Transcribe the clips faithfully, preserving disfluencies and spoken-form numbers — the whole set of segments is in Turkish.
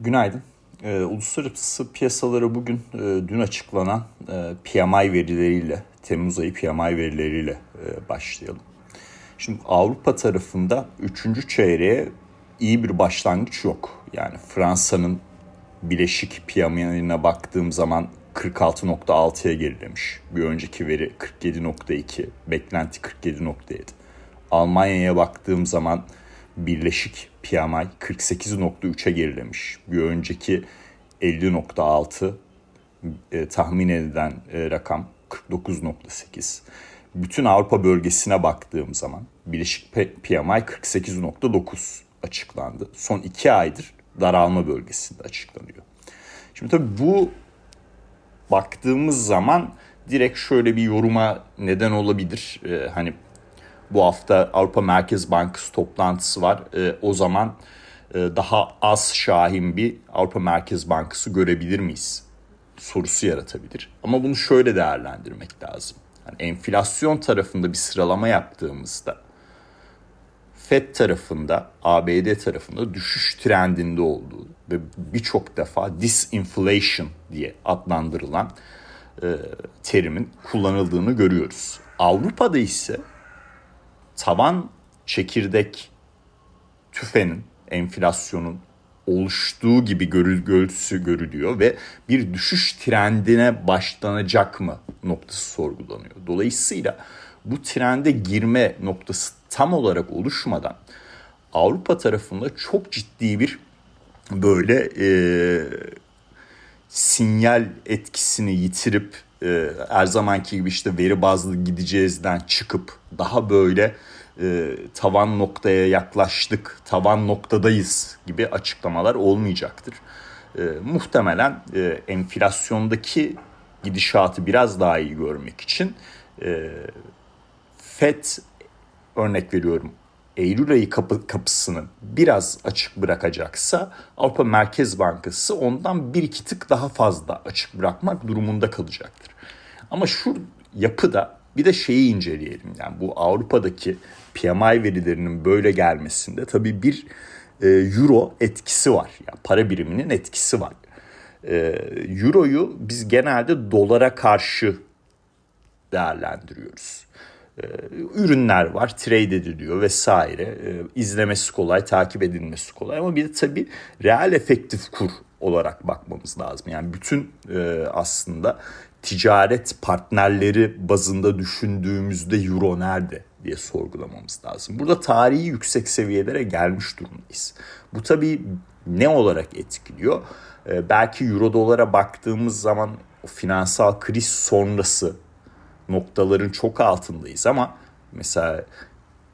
Günaydın. Ee, uluslararası piyasalara bugün e, dün açıklanan e, P M I verileriyle, Temmuz ayı P M I verileriyle e, başlayalım. Şimdi Avrupa tarafında üçüncü çeyreğe iyi bir başlangıç yok. Yani Fransa'nın bileşik P M I'ine baktığım zaman kırk altı nokta altıya gerilemiş. Bir önceki veri kırk yedi nokta iki, beklenti kırk yedi nokta yedi. Almanya'ya baktığım zaman birleşik P M I kırk sekiz nokta üçe gerilemiş. Bir önceki elli nokta altı e, tahmin edilen e, rakam kırk dokuz nokta sekiz. Bütün Avrupa bölgesine baktığım zaman birleşik P M I kırk sekiz nokta dokuz açıklandı. Son iki aydır daralma bölgesinde açıklanıyor. Şimdi tabii bu baktığımız zaman direkt şöyle bir yoruma neden olabilir. E, hani bu hafta Avrupa Merkez Bankası toplantısı var. E, o zaman e, daha az şahin bir Avrupa Merkez Bankası görebilir miyiz sorusu yaratabilir. Ama bunu şöyle değerlendirmek lazım. Yani enflasyon tarafında bir sıralama yaptığımızda FED tarafında, A B D tarafında düşüş trendinde olduğu ve birçok defa disinflation diye adlandırılan e, terimin kullanıldığını görüyoruz. Avrupa'da ise taban çekirdek tüfenin, enflasyonun oluştuğu gibi görüntüsü görülüyor ve bir düşüş trendine başlanacak mı noktası sorgulanıyor. Dolayısıyla bu trende girme noktası tam olarak oluşmadan Avrupa tarafında çok ciddi bir böyle e, sinyal etkisini yitirip e, her zamanki gibi işte veri bazlı gideceğizden çıkıp daha böyle e, tavan noktaya yaklaştık, tavan noktadayız gibi açıklamalar olmayacaktır. E, muhtemelen e, enflasyondaki gidişatı biraz daha iyi görmek için e, FED, örnek veriyorum, Eylül ayı kapı, kapısını biraz açık bırakacaksa Avrupa Merkez Bankası ondan bir iki tık daha fazla açık bırakmak durumunda kalacaktır. Ama şu yapıda bir de şeyi inceleyelim. Yani bu Avrupa'daki P M I verilerinin böyle gelmesinde tabii bir e, euro etkisi var. Yani para biriminin etkisi var. E, euroyu biz genelde dolara karşı değerlendiriyoruz. Ürünler var, trade ediliyor vesaire. İzlemesi kolay, takip edilmesi kolay ama bir de tabii reel efektif kur olarak bakmamız lazım. Yani bütün aslında ticaret partnerleri bazında düşündüğümüzde euro nerede diye sorgulamamız lazım. Burada tarihi yüksek seviyelere gelmiş durumdayız. Bu tabii ne olarak etkiliyor? Belki euro dolara baktığımız zaman o finansal kriz sonrası noktaların çok altındayız ama mesela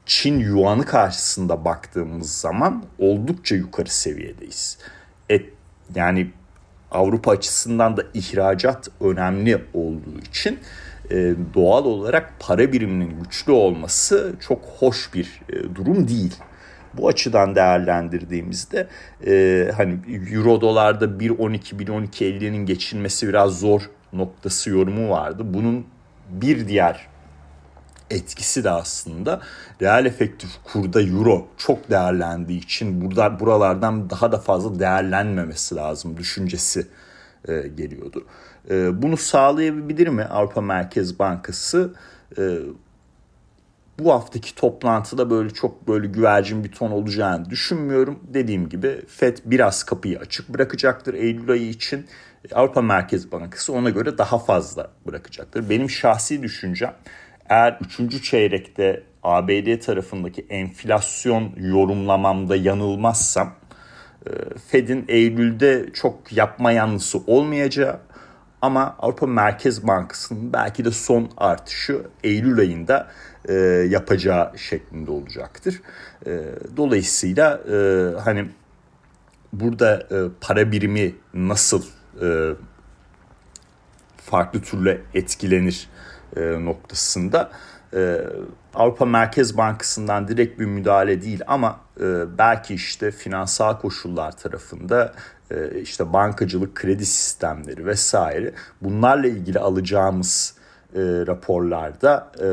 Çin yuanı karşısında baktığımız zaman oldukça yukarı seviyedeyiz. Et, yani Avrupa açısından da ihracat önemli olduğu için e, doğal olarak para biriminin güçlü olması çok hoş bir e, durum değil. Bu açıdan değerlendirdiğimizde e, hani euro dolarda bir on iki bir on iki elli'nin geçilmesi biraz zor noktası yorumu vardı. Bunun bir diğer etkisi de aslında reel efektif kurda euro çok değerlendiği için burada buralardan daha da fazla değerlenmemesi lazım düşüncesi e, geliyordu. E, bunu sağlayabilir mi Avrupa Merkez Bankası? E, bu haftaki toplantıda böyle çok böyle güvercin bir ton olacağını düşünmüyorum. Dediğim gibi FED biraz kapıyı açık bırakacaktır Eylül ayı için. Avrupa Merkez Bankası ona göre daha fazla bırakacaktır. Benim şahsi düşüncem, eğer üçüncü çeyrekte A B D tarafındaki enflasyon yorumlamamda yanılmazsam FED'in Eylül'de çok yapma yanlısı olmayacağı ama Avrupa Merkez Bankası'nın belki de son artışı Eylül ayında e, yapacağı şeklinde olacaktır. E, dolayısıyla e, hani burada e, para birimi nasıl e, farklı türlü etkilenir e, noktasında e, Avrupa Merkez Bankası'ndan direkt bir müdahale değil ama e, belki işte finansal koşullar tarafında e, işte bankacılık, kredi sistemleri vesaire, bunlarla ilgili alacağımız e, raporlarda e,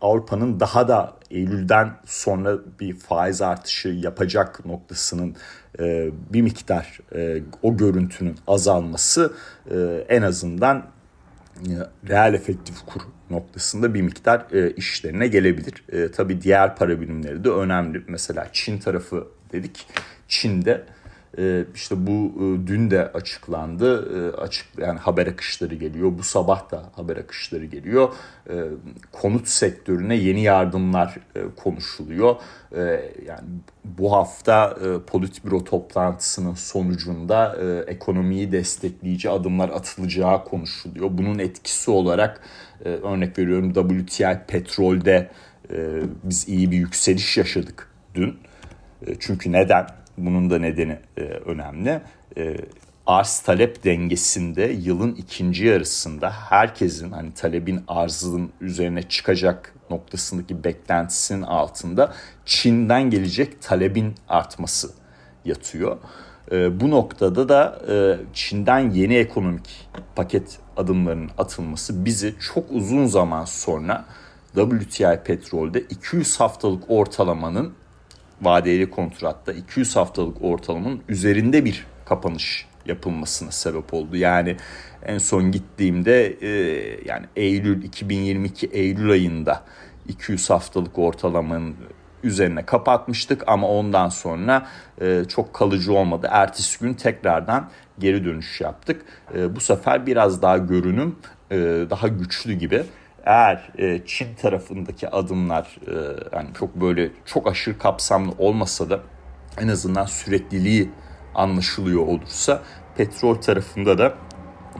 Avrupa'nın daha da Eylül'den sonra bir faiz artışı yapacak noktasının e, bir miktar e, o görüntünün azalması e, en azından e, reel efektif kur noktasında bir miktar e, işlerine gelebilir. E, tabii diğer para birimleri de önemli. Mesela Çin tarafı dedik. Çin'de İşte bu dün de açıklandı, açık yani haber akışları geliyor, bu sabah da haber akışları geliyor. Konut sektörüne yeni yardımlar konuşuluyor. Yani bu hafta politbüro toplantısının sonucunda ekonomiyi destekleyici adımlar atılacağı konuşuluyor. Bunun etkisi olarak örnek veriyorum W T I petrolde biz iyi bir yükseliş yaşadık dün. Çünkü neden? Bunun da nedeni e, önemli. E, arz-talep dengesinde yılın ikinci yarısında herkesin hani talebin arzın üzerine çıkacak noktasındaki beklentisinin altında Çin'den gelecek talebin artması yatıyor. E, bu noktada da e, Çin'den yeni ekonomik paket adımlarının atılması bizi çok uzun zaman sonra W T I petrolde iki yüz haftalık ortalamanın vadeli kontratta iki yüz haftalık ortalamanın üzerinde bir kapanış yapılmasına sebep oldu. Yani en son gittiğimde e, yani Eylül iki bin yirmi iki Eylül ayında iki yüz haftalık ortalamanın üzerine kapatmıştık ama ondan sonra e, çok kalıcı olmadı. Ertesi gün tekrardan geri dönüş yaptık. E, bu sefer biraz daha görünüm e, daha güçlü gibi. Eğer e, Çin tarafındaki adımlar e, yani çok böyle çok aşırı kapsamlı olmasa da en azından sürekliliği anlaşılıyor olursa petrol tarafında da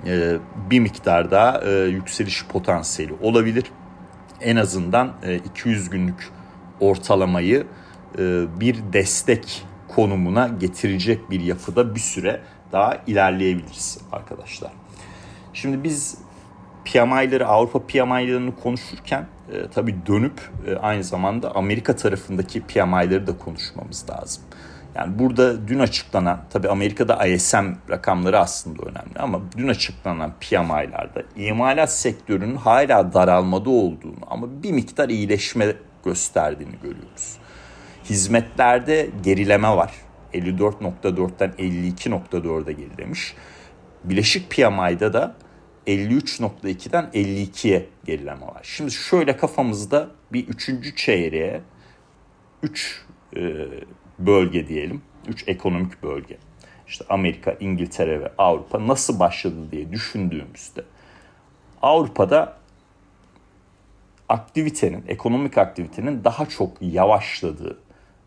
e, bir miktar daha e, yükseliş potansiyeli olabilir. En azından e, iki yüz günlük ortalamayı e, bir destek konumuna getirecek bir yapıda bir süre daha ilerleyebiliriz arkadaşlar. Şimdi biz P M I'leri, Avrupa P M I'lerini konuşurken e, tabii dönüp e, aynı zamanda Amerika tarafındaki P M I'leri de konuşmamız lazım. Yani burada dün açıklanan, tabii Amerika'da I S M rakamları aslında önemli ama dün açıklanan P M I'lerde imalat sektörünün hala daralmada olduğunu ama bir miktar iyileşme gösterdiğini görüyoruz. Hizmetlerde gerileme var. elli dört virgül dörtten elli iki virgül dörde gerilemiş. Bileşik P M I'da da elli üç virgül ikiden elli ikiye gerileme var. Şimdi şöyle kafamızda bir üçüncü çeyreğe üç e, bölge diyelim. üç ekonomik bölge. İşte Amerika, İngiltere ve Avrupa nasıl başladı diye düşündüğümüzde Avrupa'da aktivitenin, ekonomik aktivitenin daha çok yavaşladığı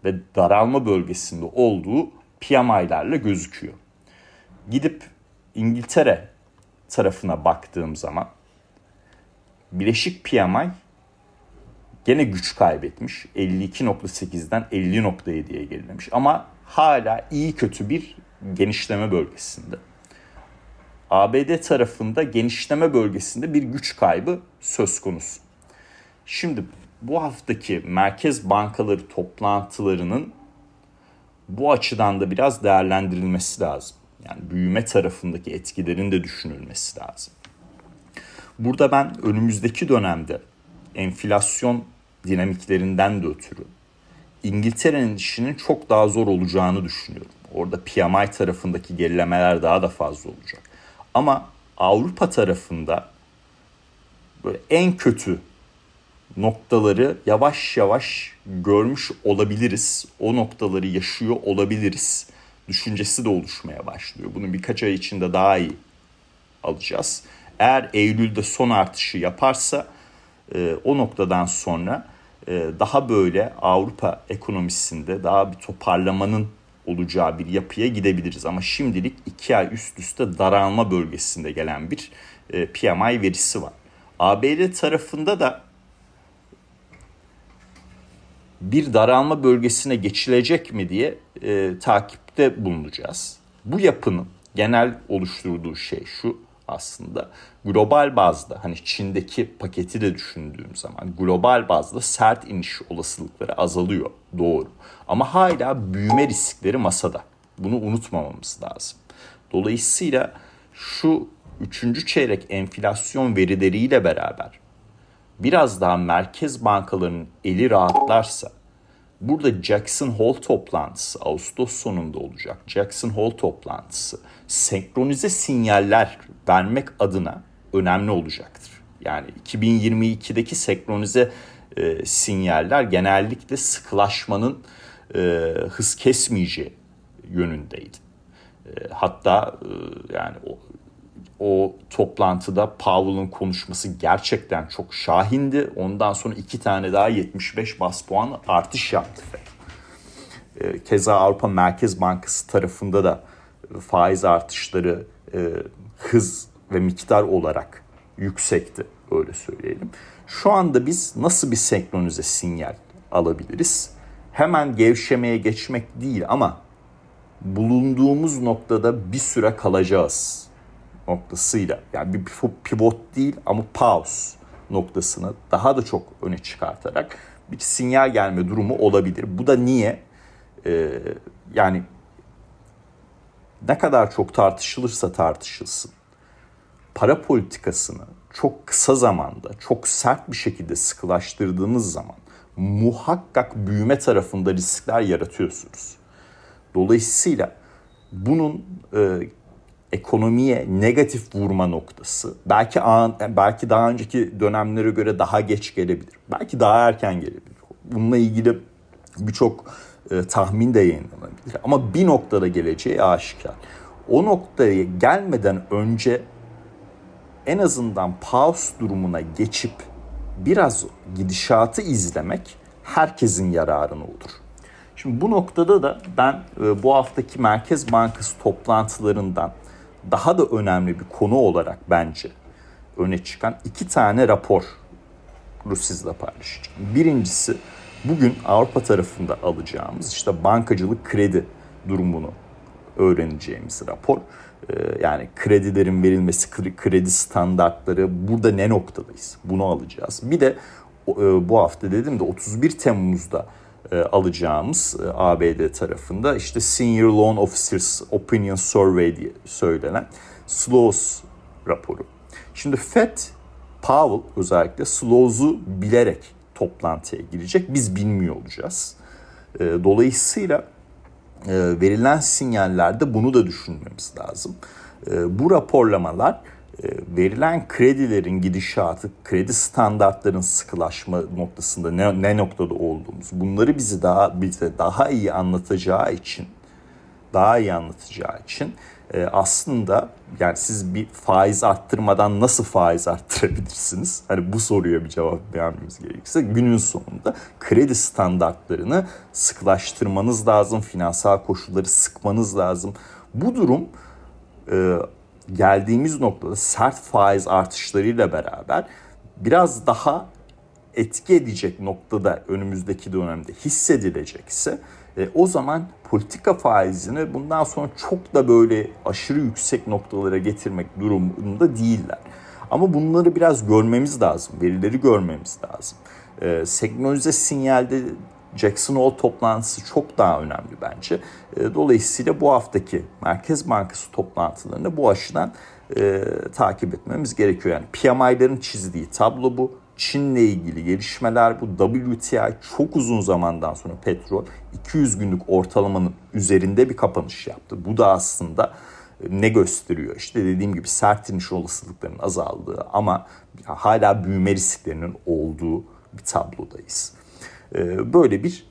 ve daralma bölgesinde olduğu P M I'lerle gözüküyor. Gidip İngiltere tarafına baktığım zaman bileşik P M I gene güç kaybetmiş. elli iki virgül sekizden elli virgül yediye gerilemiş ama hala iyi kötü bir genişleme bölgesinde. A B D tarafında genişleme bölgesinde bir güç kaybı söz konusu. Şimdi bu haftaki merkez bankaları toplantılarının bu açıdan da biraz değerlendirilmesi lazım. Yani büyüme tarafındaki etkilerin de düşünülmesi lazım. Burada ben önümüzdeki dönemde enflasyon dinamiklerinden de ötürü İngiltere'nin işinin çok daha zor olacağını düşünüyorum. Orada P M I tarafındaki gerilemeler daha da fazla olacak. Ama Avrupa tarafında böyle en kötü noktaları yavaş yavaş görmüş olabiliriz. O noktaları yaşıyor olabiliriz. Düşüncesi de oluşmaya başlıyor. Bunu birkaç ay içinde daha iyi alacağız. Eğer Eylül'de son artışı yaparsa e, o noktadan sonra e, daha böyle Avrupa ekonomisinde daha bir toparlamanın olacağı bir yapıya gidebiliriz. Ama şimdilik iki ay üst üste daralma bölgesinde gelen bir e, P M I verisi var. A B D tarafında da bir daralma bölgesine geçilecek mi diye e, takip bulunacağız. Bu yapının genel oluşturduğu şey şu aslında global bazda hani Çin'deki paketi de düşündüğüm zaman global bazda sert iniş olasılıkları azalıyor doğru ama hala büyüme riskleri masada. Bunu unutmamamız lazım. Dolayısıyla şu üçüncü çeyrek enflasyon verileriyle beraber biraz daha merkez bankalarının eli rahatlarsa, burada Jackson Hole toplantısı Ağustos sonunda olacak. Jackson Hole toplantısı senkronize sinyaller vermek adına önemli olacaktır. Yani iki bin yirmi ikideki senkronize e, sinyaller genellikle sıkılaşmanın e, hız kesmeyeceği yönündeydi. E, hatta e, yani o, o toplantıda Powell'ın konuşması gerçekten çok şahindi. Ondan sonra iki tane daha yetmiş beş bas puan artış yaptı FED. E, keza Avrupa Merkez Bankası tarafında da faiz artışları e, hız ve miktar olarak yüksekti, öyle söyleyelim. Şu anda biz nasıl bir senkronize sinyal alabiliriz? Hemen gevşemeye geçmek değil ama bulunduğumuz noktada bir süre kalacağız noktasıyla. Yani bir pivot değil ama pause noktasını daha da çok öne çıkartarak bir sinyal gelme durumu olabilir. Bu da niye? Ee, yani ne kadar çok tartışılırsa tartışılsın, para politikasını çok kısa zamanda, çok sert bir şekilde sıkılaştırdığınız zaman muhakkak büyüme tarafında riskler yaratıyorsunuz. Dolayısıyla bunun e, ekonomiye negatif vurma noktası belki an, belki daha önceki dönemlere göre daha geç gelebilir. Belki daha erken gelebilir. Bununla ilgili birçok e, tahmin de yayınlanabilir. Ama bir noktada geleceği aşikar. O noktaya gelmeden önce en azından pause durumuna geçip biraz gidişatı izlemek herkesin yararına olur. Şimdi bu noktada da ben bu haftaki Merkez Bankası toplantılarından daha da önemli bir konu olarak bence öne çıkan iki tane raporu sizle paylaşacağım. Birincisi, bugün Avrupa tarafında alacağımız işte bankacılık kredi durumunu öğreneceğimiz rapor. Yani kredilerin verilmesi, kredi standartları, burada ne noktadayız? Bunu alacağız. Bir de bu hafta dedim de otuz bir Temmuz'da alacağımız A B D tarafında işte Senior Loan Officers Opinion Survey diye söylenen S L O W S raporu. Şimdi FED, Powell özellikle S L O W'u bilerek toplantıya girecek. Biz bilmiyor olacağız. Dolayısıyla verilen sinyallerde bunu da düşünmemiz lazım. Bu raporlamalar verilen kredilerin gidişatı, kredi standartlarının sıkılaşma noktasında ne, ne noktada olduğumuz, bunları bizi daha bize daha iyi anlatacağı için, daha iyi anlatacağı için aslında yani siz bir faiz arttırmadan nasıl faiz arttırabilirsiniz? Hani bu soruya bir cevap vermemiz gerekirse günün sonunda kredi standartlarını sıklaştırmanız lazım, finansal koşulları sıkmanız lazım. Bu durum e, geldiğimiz noktada sert faiz artışlarıyla beraber biraz daha etki edecek noktada önümüzdeki dönemde hissedilecekse e, o zaman politika faizini bundan sonra çok da böyle aşırı yüksek noktalara getirmek durumunda değiller. Ama bunları biraz görmemiz lazım, verileri görmemiz lazım. E, senkronize sinyalde Jackson Hole toplantısı çok daha önemli bence. E, dolayısıyla bu haftaki Merkez Bankası toplantılarını bu açıdan e, takip etmemiz gerekiyor. Yani P M I'lerin çizdiği tablo bu. Çin'le ilgili gelişmeler bu. W T I çok uzun zamandan sonra petrol iki yüz günlük ortalamanın üzerinde bir kapanış yaptı. Bu da aslında ne gösteriyor? İşte dediğim gibi sert iniş olasılıklarının azaldığı ama hala büyüme risklerinin olduğu bir tablodayız. Böyle bir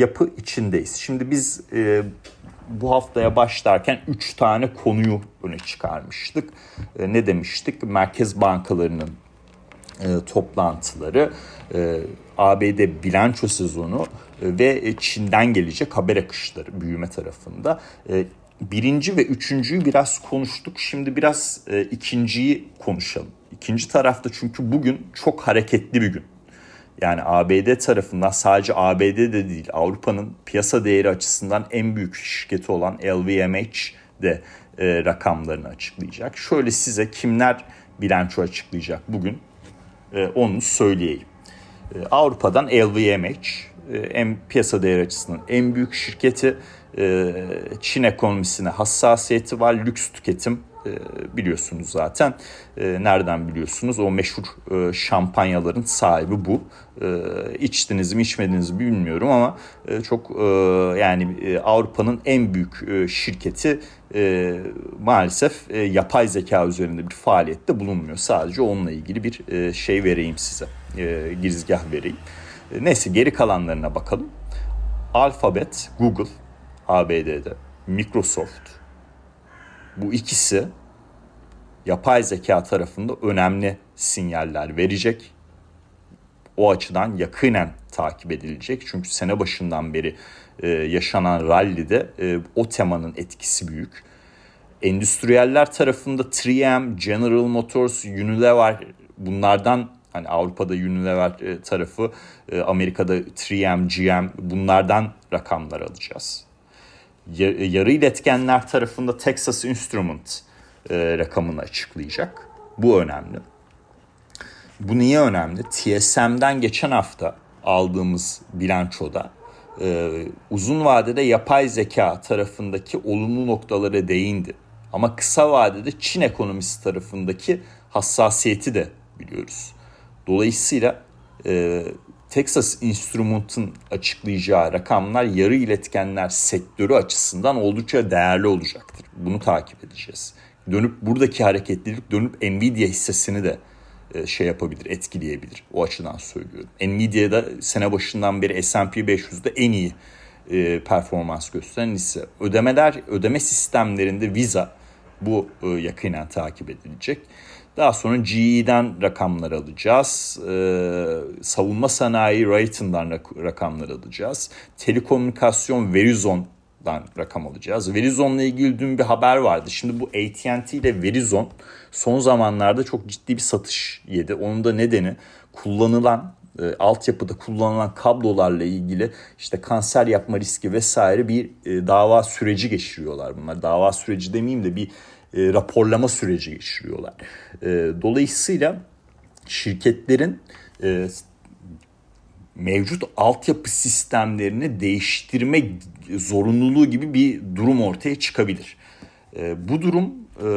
yapı içindeyiz. Şimdi biz bu haftaya başlarken üç tane konuyu öne çıkarmıştık. Ne demiştik? Merkez bankalarının E, toplantıları, e, A B D bilanço sezonu e, ve Çin'den gelecek haber akışları büyüme tarafında. E, birinci ve üçüncüyü biraz konuştuk. Şimdi biraz e, ikinciyi konuşalım. İkinci tarafta çünkü bugün çok hareketli bir gün. Yani A B D tarafından, sadece A B D'de değil, Avrupa'nın piyasa değeri açısından en büyük şirketi olan L V M H de e, rakamlarını açıklayacak. Şöyle size kimler bilanço açıklayacak bugün? Onu söyleyeyim. Avrupa'dan L V M H, en piyasa değeri açısından en büyük şirketi, Çin ekonomisine hassasiyeti var, lüks tüketim e, biliyorsunuz zaten. E, nereden biliyorsunuz? O meşhur e, şampanyaların sahibi bu. E, içtiniz mi içmediniz mi bilmiyorum ama e, çok e, yani e, Avrupa'nın en büyük e, şirketi e, maalesef e, yapay zeka üzerinde bir faaliyette bulunmuyor. Sadece onunla ilgili bir e, şey vereyim size. E, girizgah vereyim. E, neyse, geri kalanlarına bakalım. Alphabet, Google, A B D'de, Microsoft, bu ikisi yapay zeka tarafında önemli sinyaller verecek. O açıdan yakinen takip edilecek. Çünkü sene başından beri e, yaşanan rallide e, o temanın etkisi büyük. Endüstriyeller tarafında üç M, General Motors, Unilever, bunlardan hani Avrupa'da Unilever tarafı, e, Amerika'da üç M, G M, bunlardan rakamlar alacağız. Yarı iletkenler tarafında Texas Instruments e, rakamını açıklayacak. Bu önemli. Bu niye önemli? T S M'den geçen hafta aldığımız bilançoda e, uzun vadede yapay zeka tarafındaki olumlu noktalara değindi. Ama kısa vadede Çin ekonomisi tarafındaki hassasiyeti de biliyoruz. Dolayısıyla e, Texas Instruments'ın açıklayacağı rakamlar yarı iletkenler sektörü açısından oldukça değerli olacaktır. Bunu takip edeceğiz. Dönüp buradaki hareketlilik dönüp Nvidia hissesini de şey yapabilir, etkileyebilir. O açıdan söylüyorum. Nvidia'da sene başından beri S and P beş yüz'de en iyi performans gösteren hisse. Ödemeler, ödeme sistemlerinde Visa, bu yakinen takip edilecek. Daha sonra G E'den rakamlar alacağız. Ee, savunma sanayi Raytheon'dan rak- rakamlar alacağız. Telekomünikasyon Verizon'dan rakam alacağız. Verizon'la ilgili dün bir haber vardı. Şimdi bu A T and T ile Verizon son zamanlarda çok ciddi bir satış yedi. Onun da nedeni kullanılan, e, altyapıda kullanılan kablolarla ilgili işte kanser yapma riski vesaire bir e, dava süreci geçiriyorlar bunlar. Dava süreci demeyeyim de bir E, raporlama süreci geçiriyorlar. E, dolayısıyla şirketlerin e, mevcut altyapı sistemlerini değiştirme zorunluluğu gibi bir durum ortaya çıkabilir. E, bu durum e,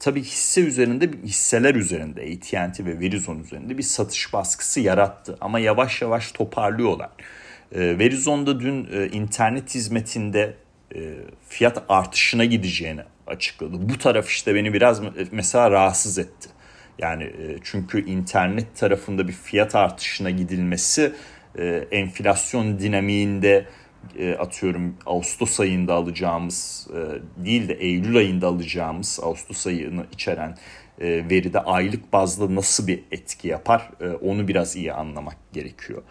tabii hisse üzerinde, hisseler üzerinde, A T and T ve Verizon üzerinde bir satış baskısı yarattı. Ama yavaş yavaş toparlıyorlar. E, Verizon'da dün e, internet hizmetinde e, fiyat artışına gideceğini açıkladı. Bu taraf işte beni biraz mesela rahatsız etti. Yani çünkü internet tarafında bir fiyat artışına gidilmesi enflasyon dinamiğinde, atıyorum Ağustos ayında alacağımız değil de Eylül ayında alacağımız, Ağustos ayını içeren veride aylık bazda nasıl bir etki yapar onu biraz iyi anlamak gerekiyor.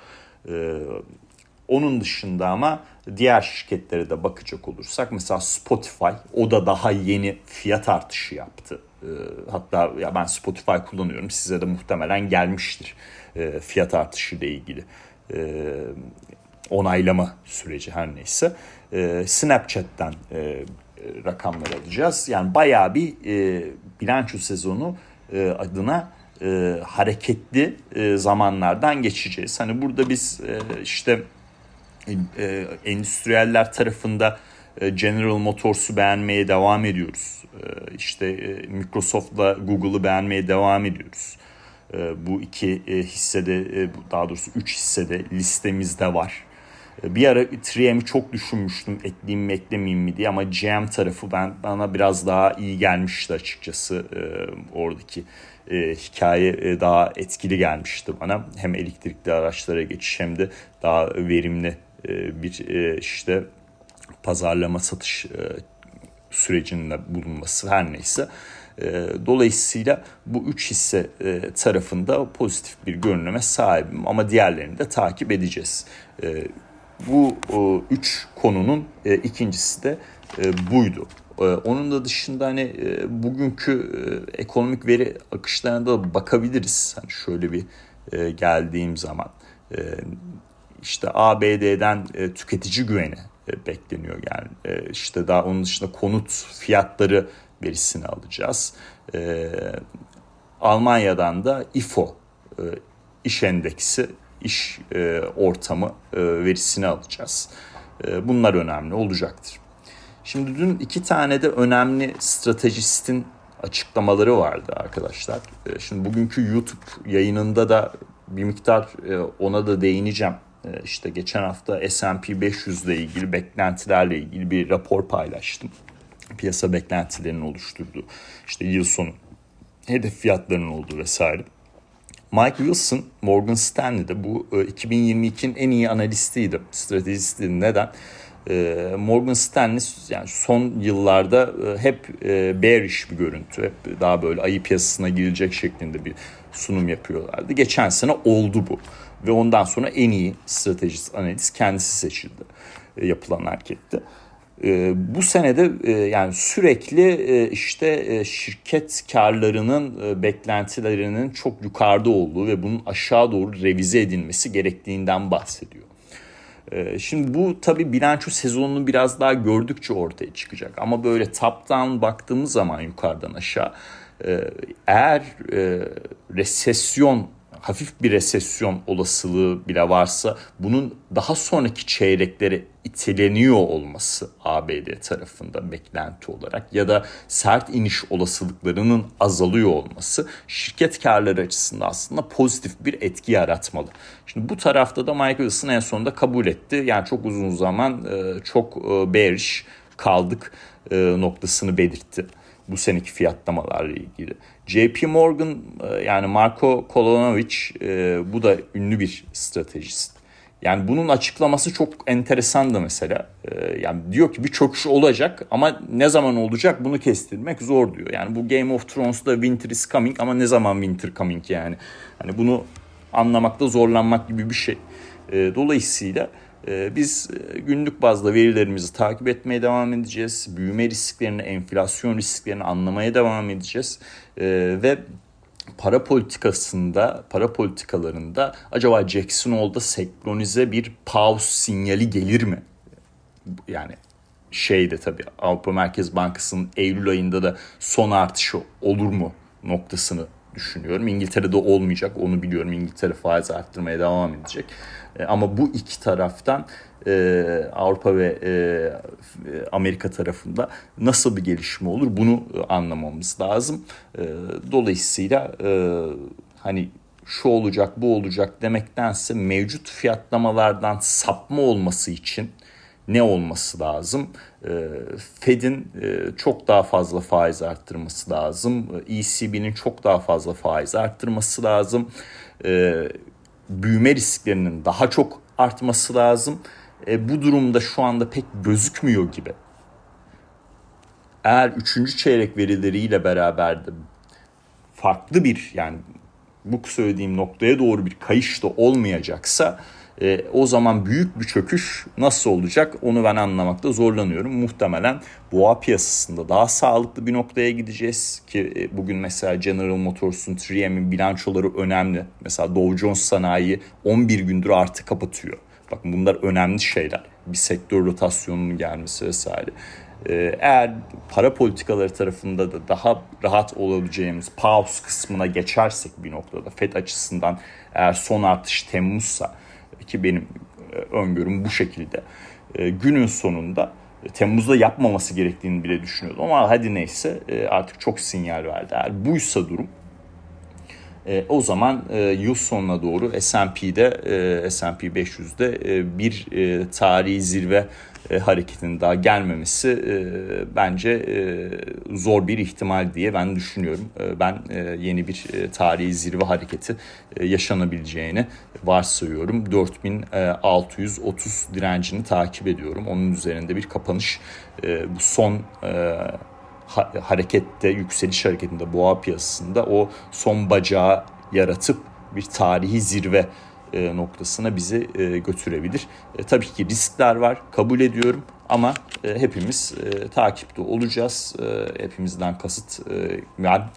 Onun dışında ama diğer şirketlere de bakacak olursak mesela Spotify, o da daha yeni fiyat artışı yaptı. E, hatta ya ben Spotify kullanıyorum, size de muhtemelen gelmiştir e, fiyat artışı ile ilgili e, onaylama süreci, her neyse. E, Snapchat'ten e, rakamlar alacağız. Yani bayağı bir e, bilanço sezonu e, adına e, hareketli e, zamanlardan geçeceğiz. Hani burada biz e, işte endüstriyeller tarafında General Motors'u beğenmeye devam ediyoruz. İşte Microsoft'la Google'ı beğenmeye devam ediyoruz. Bu iki hissede, daha doğrusu üç hissede listemizde var. Bir ara üç M'yi çok düşünmüştüm, ekleyeyim mi eklemeyeyim mi diye, ama G M tarafı ben bana biraz daha iyi gelmişti açıkçası. Oradaki E, hikaye daha etkili gelmişti bana. Hem elektrikli araçlara geçiş hem de daha verimli e, bir e, işte pazarlama satış e, sürecinde bulunması, her neyse. E, dolayısıyla bu üç hisse e, tarafında pozitif bir görünüme sahibim ama diğerlerini de takip edeceğiz. E, bu o, üç konunun e, ikincisi de e, buydu. Onun da dışında hani bugünkü ekonomik veri akışlarına da bakabiliriz. Hani şöyle bir geldiğim zaman işte A B D'den tüketici güveni bekleniyor. Yani işte daha onun dışında konut fiyatları verisini alacağız. Almanya'dan da İFO, iş endeksi, iş ortamı verisini alacağız. Bunlar önemli olacaktır. Şimdi dün iki tane de önemli stratejistin açıklamaları vardı arkadaşlar. Şimdi bugünkü YouTube yayınında da bir miktar ona da değineceğim. İşte geçen hafta S and P beş yüz ile ilgili beklentilerle ilgili bir rapor paylaştım. Piyasa beklentilerinin oluşturduğu, işte yıl sonu hedef fiyatlarının olduğu vesaire. Mike Wilson, Morgan Stanley'de bu iki bin yirmi ikinin en iyi analistiydi, stratejistiydi. Neden? Morgan Stanley yani son yıllarda hep bearish bir görüntü, hep daha böyle ayı piyasasına girecek şeklinde bir sunum yapıyorlardı. Geçen sene oldu bu ve ondan sonra en iyi stratejist analist kendisi seçildi, yapılan hareketti. Bu senede yani sürekli işte şirket karlarının beklentilerinin çok yukarıda olduğu ve bunun aşağı doğru revize edilmesi gerektiğinden bahsediyor. Şimdi bu tabii bilanço sezonunu biraz daha gördükçe ortaya çıkacak. Ama böyle top down baktığımız zaman yukarıdan aşağı eğer resesyon, hafif bir resesyon olasılığı bile varsa bunun daha sonraki çeyreklere iteleniyor olması A B D tarafında beklenti olarak ya da sert iniş olasılıklarının azalıyor olması şirket karları açısından aslında pozitif bir etki yaratmalı. Şimdi bu tarafta da Michael Wilson en sonunda kabul etti. Yani çok uzun zaman çok bearish kaldık noktasını belirtti bu seneki fiyatlamalarla ilgili. J P. Morgan yani Marco Kolonovic bu da ünlü bir stratejist. Yani bunun açıklaması çok enteresan da mesela. Yani diyor ki bir çöküş olacak ama ne zaman olacak bunu kestirmek zor diyor. Yani bu Game of Thrones'da winter is coming ama ne zaman winter coming yani. Hani bunu anlamakta zorlanmak gibi bir şey. Dolayısıyla biz günlük bazda verilerimizi takip etmeye devam edeceğiz. Büyüme risklerini, enflasyon risklerini anlamaya devam edeceğiz. Ve para politikasında, para politikalarında acaba Jackson Hole'da senkronize bir pause sinyali gelir mi? Yani şey de tabii Avrupa Merkez Bankası'nın Eylül ayında da son artışı olur mu noktasını düşünüyorum. İngiltere'de olmayacak, onu biliyorum. İngiltere faiz arttırmaya devam edecek. Ama bu iki taraftan Avrupa ve Amerika tarafında nasıl bir gelişme olur bunu anlamamız lazım. Dolayısıyla hani şu olacak bu olacak demektense mevcut fiyatlamalardan sapma olması için ne olması lazım? Fed'in çok daha fazla faiz arttırması lazım. E C B'nin çok daha fazla faiz arttırması lazım. Büyüme risklerinin daha çok artması lazım. E, bu durumda şu anda pek gözükmüyor gibi. Eğer üçüncü çeyrek verileriyle beraber de farklı bir yani bu söylediğim noktaya doğru bir kayış da olmayacaksa e, o zaman büyük bir çöküş nasıl olacak onu ben anlamakta zorlanıyorum. Muhtemelen boğa piyasasında daha sağlıklı bir noktaya gideceğiz ki e, bugün mesela General Motors'un üç M'in bilançoları önemli. Mesela Dow Jones sanayi on bir gündür artı kapatıyor. Bakın bunlar önemli şeyler. Bir sektör rotasyonunun gelmesi vesaire. Eğer para politikaları tarafında da daha rahat olabileceğimiz pause kısmına geçersek bir noktada F E D açısından eğer son artış Temmuz'sa ki benim öngörüm bu şekilde günün sonunda Temmuz'da yapmaması gerektiğini bile düşünüyordum ama hadi neyse artık çok sinyal verdi. Eğer buysa durum E, o zaman e, yıl sonuna doğru S and P'de, e, S and P beş yüzde e, bir e, tarihi zirve e, hareketinin daha gelmemesi e, bence e, zor bir ihtimal diye ben düşünüyorum. E, ben e, yeni bir e, tarihi zirve hareketi e, yaşanabileceğini varsayıyorum. dört bin altı yüz otuz direncini takip ediyorum. Onun üzerinde bir kapanış e, bu son E, harekette, yükseliş hareketinde boğa piyasasında o son bacağı yaratıp bir tarihi zirve noktasına bizi götürebilir. Tabii ki riskler var, kabul ediyorum ama hepimiz takipte olacağız. Hepimizden kasıt ben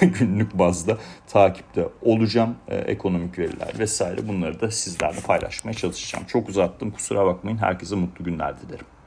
günlük bazda takipte olacağım. Ekonomik veriler vesaire bunları da sizlerle paylaşmaya çalışacağım. Çok uzattım, kusura bakmayın. Herkese mutlu günler dilerim.